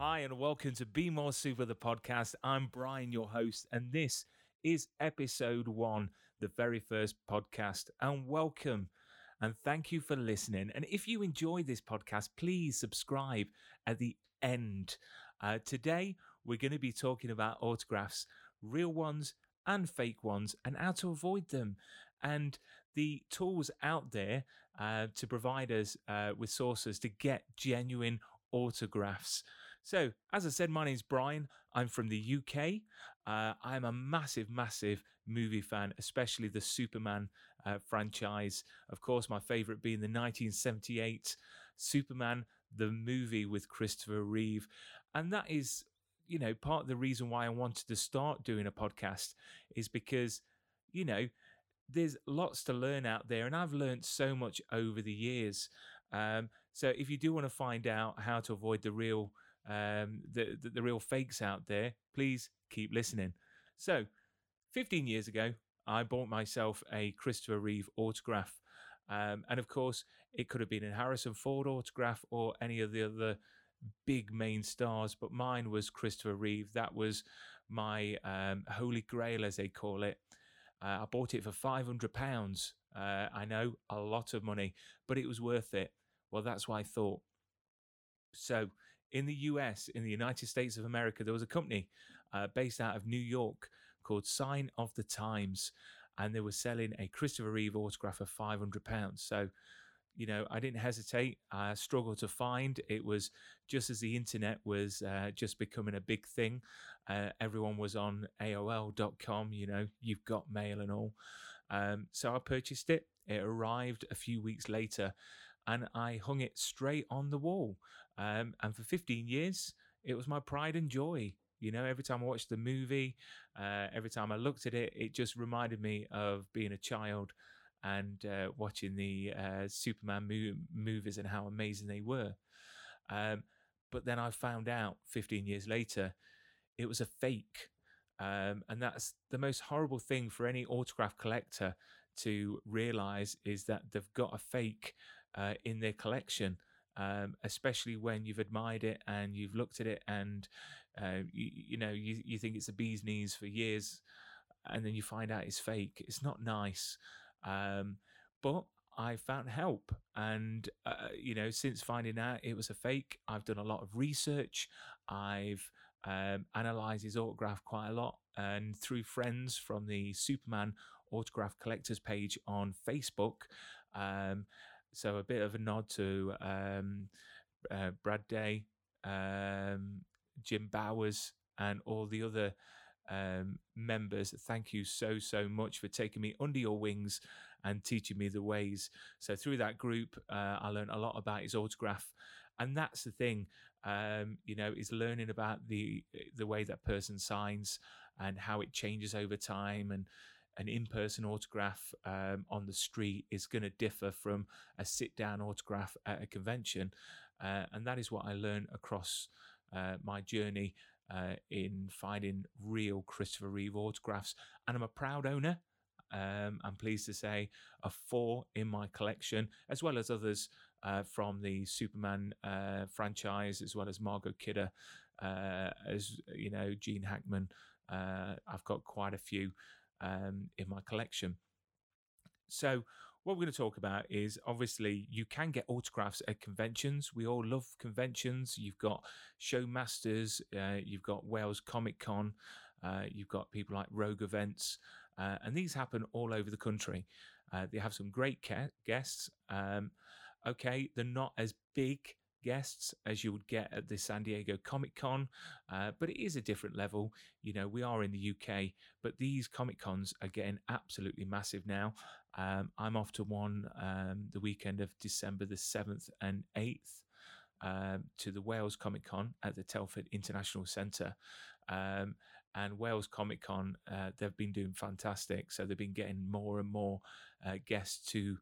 Hi and welcome to Be More Super, the podcast. I'm Brian, your host, and this is episode 1, the very first podcast. And welcome and thank you for listening. And if you enjoy this podcast, please subscribe at the end. Today, we're going to be talking about autographs, real ones and fake ones, and how to avoid them. And the tools out there to provide us with sources to get genuine autographs. So, as I said, my name's Brian. I'm from the UK. I'm a massive, massive movie fan, especially the Superman franchise. Of course, my favourite being the 1978 Superman, the movie with Christopher Reeve. And that is, you know, part of the reason why I wanted to start doing a podcast is because, you know, there's lots to learn out there. And I've learned so much over the years. So if you do want to find out how to avoid the real real fakes out there, please keep listening. So 15 years ago, I bought myself a Christopher Reeve autograph. And of course, it could have been a Harrison Ford autograph or any of the other big main stars, but mine was Christopher Reeve. That was my holy grail, as they call it. I bought it for £500. I know, a lot of money, but it was worth it. Well, that's what I thought. So in the US, in the United States of America, there was a company based out of New York called Sign of the Times, and they were selling a Christopher Reeve autograph of £500. So, you know, I didn't hesitate. I struggled to find. It was just as the internet was just becoming a big thing. Everyone was on AOL.com, you know, you've got mail and all. So I purchased it. It arrived a few weeks later, and I hung it straight on the wall. And for 15 years, it was my pride and joy. You know, every time I watched the movie, every time I looked at it, it just reminded me of being a child and watching the Superman movies and how amazing they were. But then I found out 15 years later, it was a fake. And that's the most horrible thing for any autograph collector to realize, is that they've got a fake in their collection. Especially when you've admired it and you've looked at it and, you think it's a bee's knees for years, and then you find out it's fake. It's not nice. But I found help. And, since finding out it was a fake, I've done a lot of research. I've analysed his autograph quite a lot. And through friends from the Superman Autograph Collectors page on Facebook, so a bit of a nod to Brad Day, Jim Bowers, and all the other members. Thank you so, so much for taking me under your wings and teaching me the ways. So through that group, I learned a lot about his autograph. And that's the thing, is learning about the way that person signs and how it changes over time. And an in-person autograph on the street is going to differ from a sit-down autograph at a convention. And that is what I learned across my journey in finding real Christopher Reeve autographs. And I'm a proud owner, I'm pleased to say, of 4 in my collection, as well as others from the Superman franchise, as well as Margot Kidder, Gene Hackman. I've got quite a few in my collection. So what we're going to talk about is, obviously, you can get autographs at conventions. We all love conventions. You've got Showmasters, you've got Wales Comic Con, you've got people like Rogue Events, and these happen all over the country. They have some great guests. They're not as big guests as you would get at the San Diego Comic Con, but it is a different level. You know, we are in the UK, but these Comic Cons are getting absolutely massive now. I'm off to one the weekend of December the 7th and 8th to the Wales Comic Con at the Telford International Centre. and Wales Comic Con, they've been doing fantastic. So they've been getting more and more guests to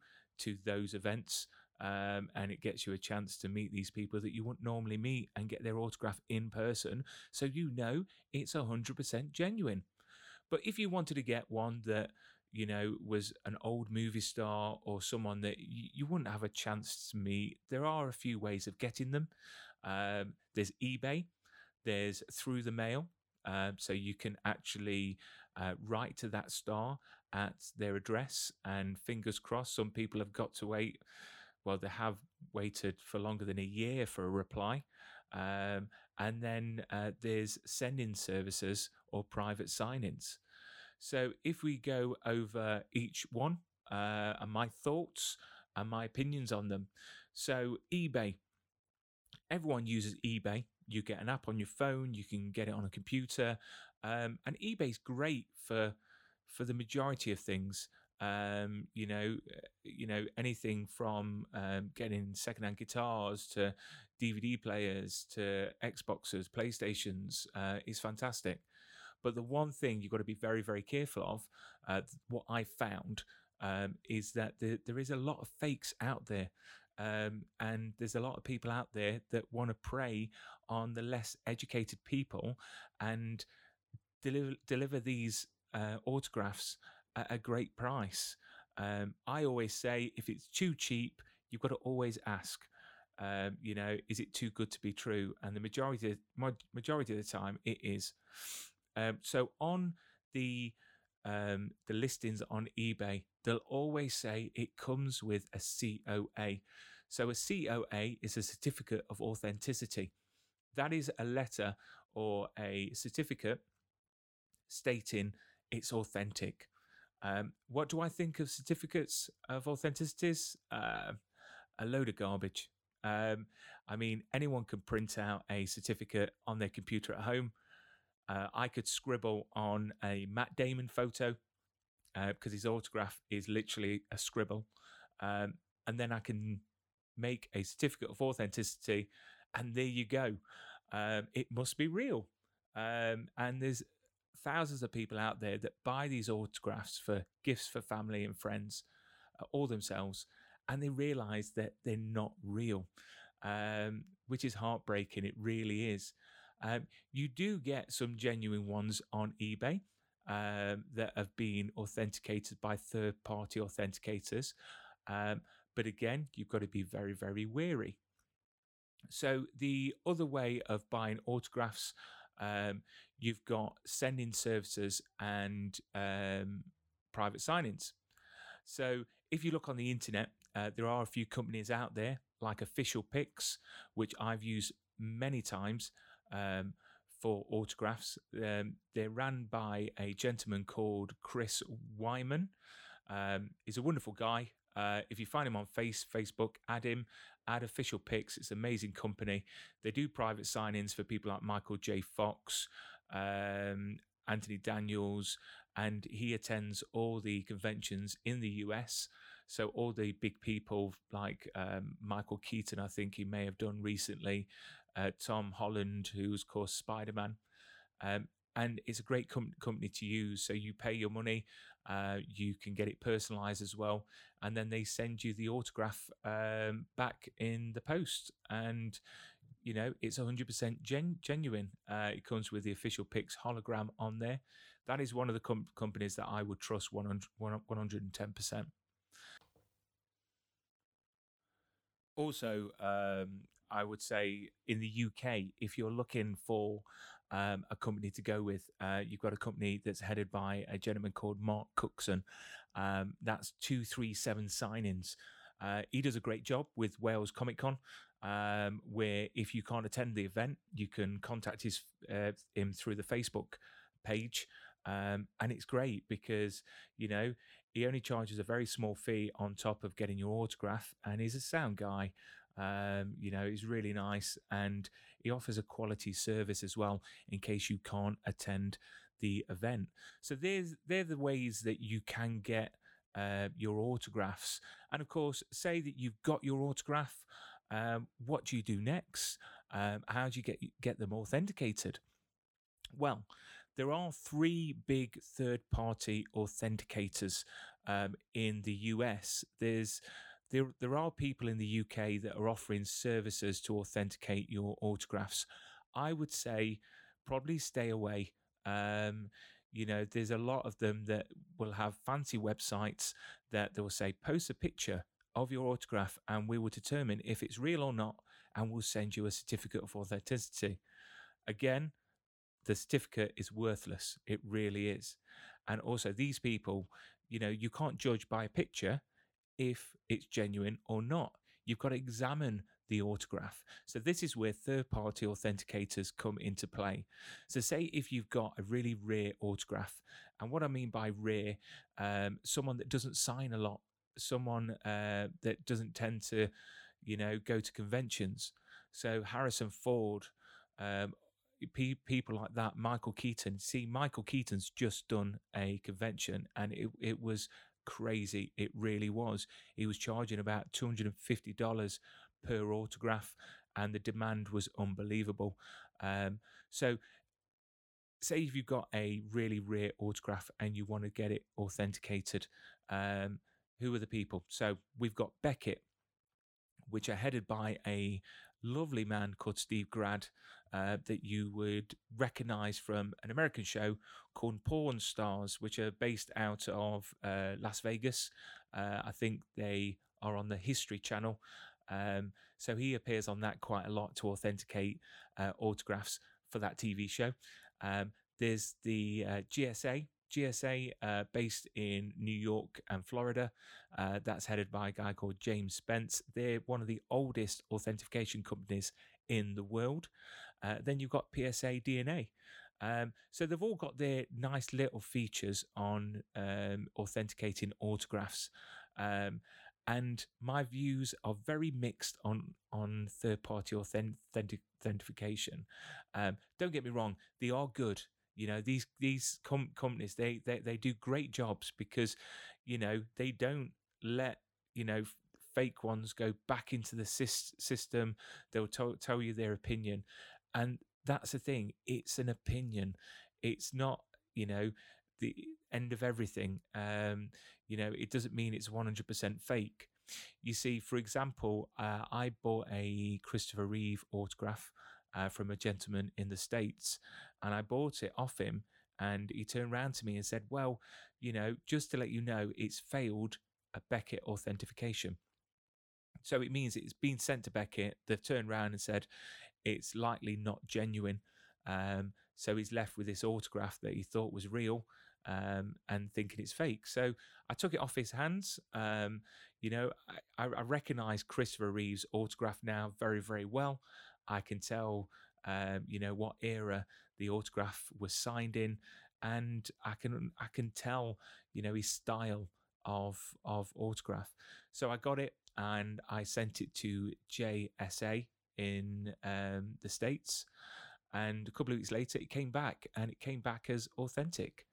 those events. And it gets you a chance to meet these people that you wouldn't normally meet and get their autograph in person. So you know it's 100% genuine. But if you wanted to get one that, you know, was an old movie star or someone that you wouldn't have a chance to meet, there are a few ways of getting them. There's eBay, there's through the mail. So you can actually write to that star at their address, and fingers crossed, some people have got to wait. Well, they have waited for longer than a year for a reply. And then there's send-in services or private sign-ins. So if we go over each one and my thoughts and my opinions on them. So eBay. Everyone uses eBay. You get an app on your phone. You can get it on a computer. And eBay's great for the majority of things. Anything from getting secondhand guitars to DVD players to Xboxes, PlayStations is fantastic. But the one thing you've got to be very, very careful of, what I found, is that there is a lot of fakes out there. And there's a lot of people out there that want to prey on the less educated people and deliver these autographs at a great price. I always say, if it's too cheap, you've got to always ask, is it too good to be true? And the majority of the time it is. So on the listings on eBay, they'll always say it comes with a COA. So a COA is a certificate of authenticity. That is a letter or a certificate stating it's authentic. What do I think of certificates of authenticities? A load of garbage. Anyone can print out a certificate on their computer at home. I could scribble on a Matt Damon photo because his autograph is literally a scribble. And then I can make a certificate of authenticity, and there you go. It must be real. And there's thousands of people out there that buy these autographs for gifts for family and friends or themselves, and they realize that they're not real, which is heartbreaking. It really is. You do get some genuine ones on eBay that have been authenticated by third-party authenticators. But again, you've got to be very, very wary. So the other way of buying autographs, you've got send-in services and private sign-ins. So if you look on the internet, there are a few companies out there like Official Pix, which I've used many times for autographs. They're ran by a gentleman called Chris Wyman. He's a wonderful guy. If you find him on Facebook, add him, add Official Pix. It's an amazing company. They do private sign-ins for people like Michael J. Fox, Anthony Daniels, and he attends all the conventions in the US. So all the big people like Michael Keaton, I think he may have done recently, Tom Holland, who's of course Spider-Man. And it's a great company to use. So you pay your money, you can get it personalized as well. And then they send you the autograph back in the post. And, you know, it's 100% genuine. It comes with the Official Pix hologram on there. That is one of the companies that I would trust 110%. Also, I would say in the UK, if you're looking for a company to go with, you've got a company that's headed by a gentleman called Mark Cookson. That's 237 sign-ins. He does a great job with Wales Comic Con, where if you can't attend the event, you can contact him through the Facebook page. And it's great because, you know, he only charges a very small fee on top of getting your autograph, and he's a sound guy. He's really nice, and he offers a quality service as well in case you can't attend the event. So they're the ways that you can get your autographs. And of course, say that you've got your autograph. What do you do next? How do you get them authenticated? Well, There are three big third-party authenticators in the US. There are people in the UK that are offering services to authenticate your autographs. I would say probably stay away. You know, there's a lot of them that will have fancy websites that they will say, post a picture of your autograph and we will determine if it's real or not, and we'll send you a certificate of authenticity. Again, the certificate is worthless. It really is. And also these people, you know, you can't judge by a picture if it's genuine or not. You've got to examine the autograph. So this is where third-party authenticators come into play. So say if you've got a really rare autograph, and what I mean by rare, someone that doesn't sign a lot, someone that doesn't tend to, you know, go to conventions. So Harrison Ford, people like that, Michael Keaton. See, Michael Keaton's just done a convention, and it was crazy. It really was. He was charging about $250 per autograph, and the demand was unbelievable. So say if you've got a really rare autograph and you want to get it authenticated, who are the people? So we've got Beckett, which are headed by a lovely man called Steve Grad, that you would recognize from an American show called Pawn Stars, which are based out of Las Vegas. I think they are on the History Channel. So he appears on that quite a lot to authenticate autographs for that TV show. There's the GSA based in New York and Florida. That's headed by a guy called James Spence. They're one of the oldest authentication companies in the world. Then you've got PSA DNA. So they've all got their nice little features on authenticating autographs. And my views are very mixed on third-party authentication. Don't get me wrong, they are good. You know, these companies, they do great jobs because, you know, they don't let, you know, fake ones go back into the system. They'll tell you their opinion. And that's the thing. It's an opinion. It's not, you know, the end of everything. You know, it doesn't mean it's 100% fake. You see, for example, I bought a Christopher Reeve autograph from a gentleman in the States, and I bought it off him, and he turned around to me and said, well, you know, just to let you know, it's failed a Beckett authentication. So it means it's been sent to Beckett. They've turned around and said it's likely not genuine. So he's left with this autograph that he thought was real, and thinking it's fake. So I took it off his hands. You know, I recognize Christopher Reeve's autograph now very, very well. I can tell, you know, what era the autograph was signed in, and I can tell, you know, his style of autograph. So I got it and I sent it to JSA in the States, and a couple of weeks later it came back, and it came back as authentic.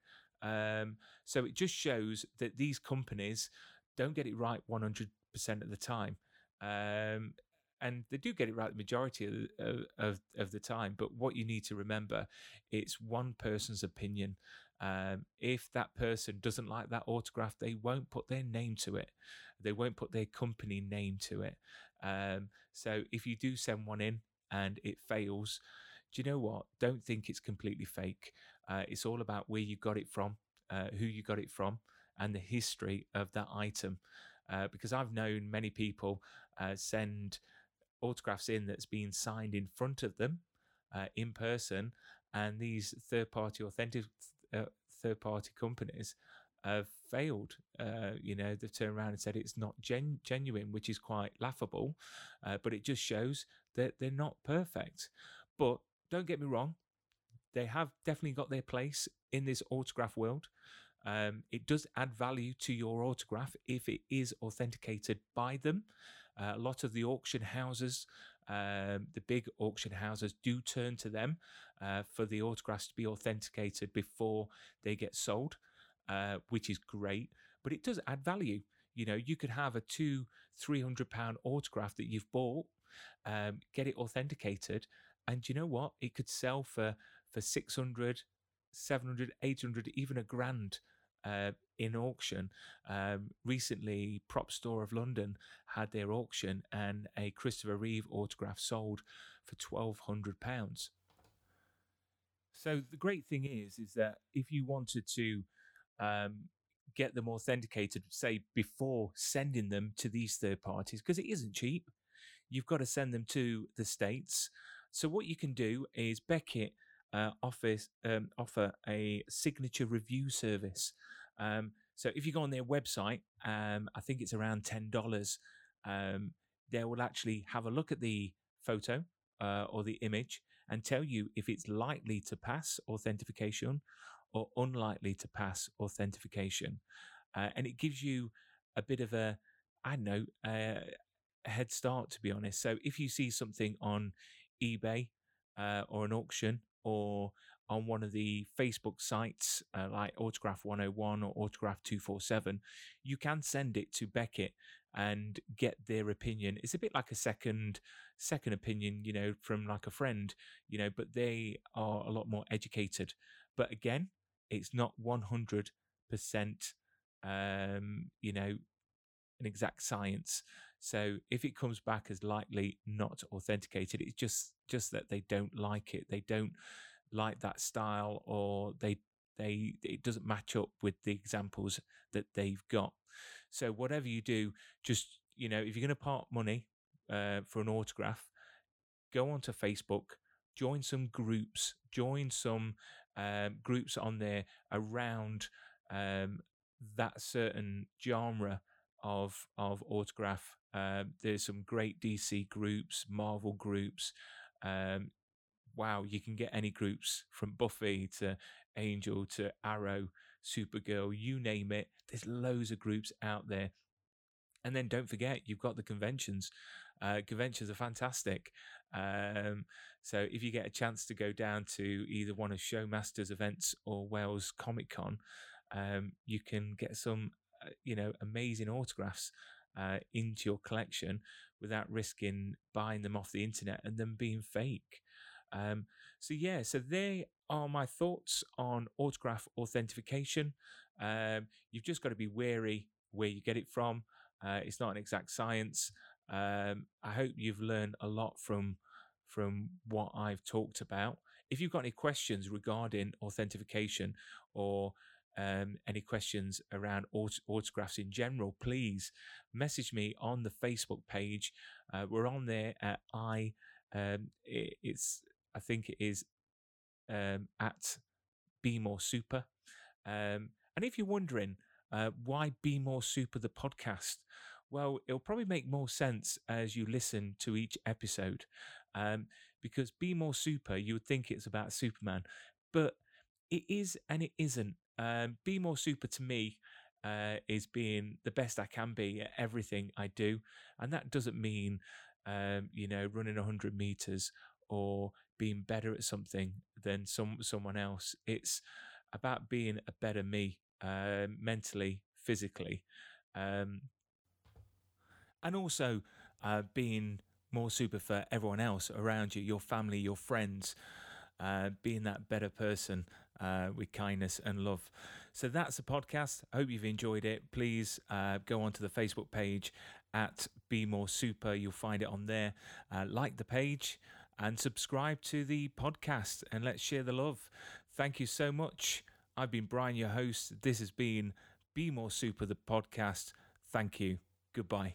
So it just shows that these companies don't get it right 100% of the time. And they do get it right the majority of the time. But what you need to remember, it's one person's opinion. If that person doesn't like that autograph, they won't put their name to it. They won't put their company name to it. So if you do send one in and it fails, do you know what? Don't think it's completely fake. It's all about where you got it from, who you got it from, and the history of that item. Because I've known many people send autographs in that's been signed in front of them in person, and these third-party companies have failed. You know, they've turned around and said it's not genuine, which is quite laughable, but it just shows that they're not perfect. But don't get me wrong, they have definitely got their place in this autograph world. It does add value to your autograph if it is authenticated by them. A lot of the auction houses, the big auction houses, do turn to them for the autographs to be authenticated before they get sold, which is great. But it does add value. You know, you could have a £200-300 autograph that you've bought, get it authenticated, and you know what? It could sell for 600. 700, 800, even a grand in auction. Recently, Prop Store of London had their auction and a Christopher Reeve autograph sold for £1,200. So the great thing is that if you wanted to get them authenticated, say, before sending them to these third parties, because it isn't cheap, you've got to send them to the States. So what you can do is Beckett offer a signature review service. So if you go on their website, I think it's around $10, they will actually have a look at the photo or the image and tell you if it's likely to pass authentication or unlikely to pass authentication. And it gives you a bit of a, a head start, to be honest. So if you see something on eBay or an auction or on one of the Facebook sites like Autograph 101 or Autograph 247, you can send it to Beckett and get their opinion. It's a bit like a second opinion, you know, from like a friend, you know, but they are a lot more educated. But again, it's not 100%, you know, an exact science. So if it comes back as likely not authenticated, it's just that they don't like it. They don't like that style, or they it doesn't match up with the examples that they've got. So whatever you do, just, you know, if you're going to part money for an autograph, go onto Facebook, join some groups, on there around that certain genre of autograph. There's some great DC groups, Marvel groups. Wow, you can get any groups from Buffy to Angel to Arrow, Supergirl, you name it. There's loads of groups out there. And then don't forget, you've got the conventions. Conventions are fantastic. So if you get a chance to go down to either one of Showmasters events or Wales Comic Con, you can get some, you know, amazing autographs into your collection without risking buying them off the internet and them being fake. So they are my thoughts on autograph authentication. You've just got to be wary where you get it from. It's not an exact science. I hope you've learned a lot from what I've talked about. If you've got any questions regarding authentication or any questions around autographs in general, please message me on the Facebook page. We're on there at at Be More Super. And if you're wondering why Be More Super the podcast, well, it'll probably make more sense as you listen to each episode, because Be More Super, you would think it's about Superman, but it is and it isn't. Be More Super to me is being the best I can be at everything I do. And that doesn't mean, you know, running 100 meters or being better at something than someone else. It's about being a better me, mentally, physically, and also being more super for everyone else around you, your family, your friends, being that better person with kindness and love. So that's the podcast. I hope you've enjoyed it. Please go onto the Facebook page at Be More Super. You'll find it on there. Like the page and subscribe to the podcast, and let's share the love. Thank you so much. I've been Brian, your host. This has been Be More Super, the podcast. Thank you. Goodbye.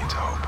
means hope.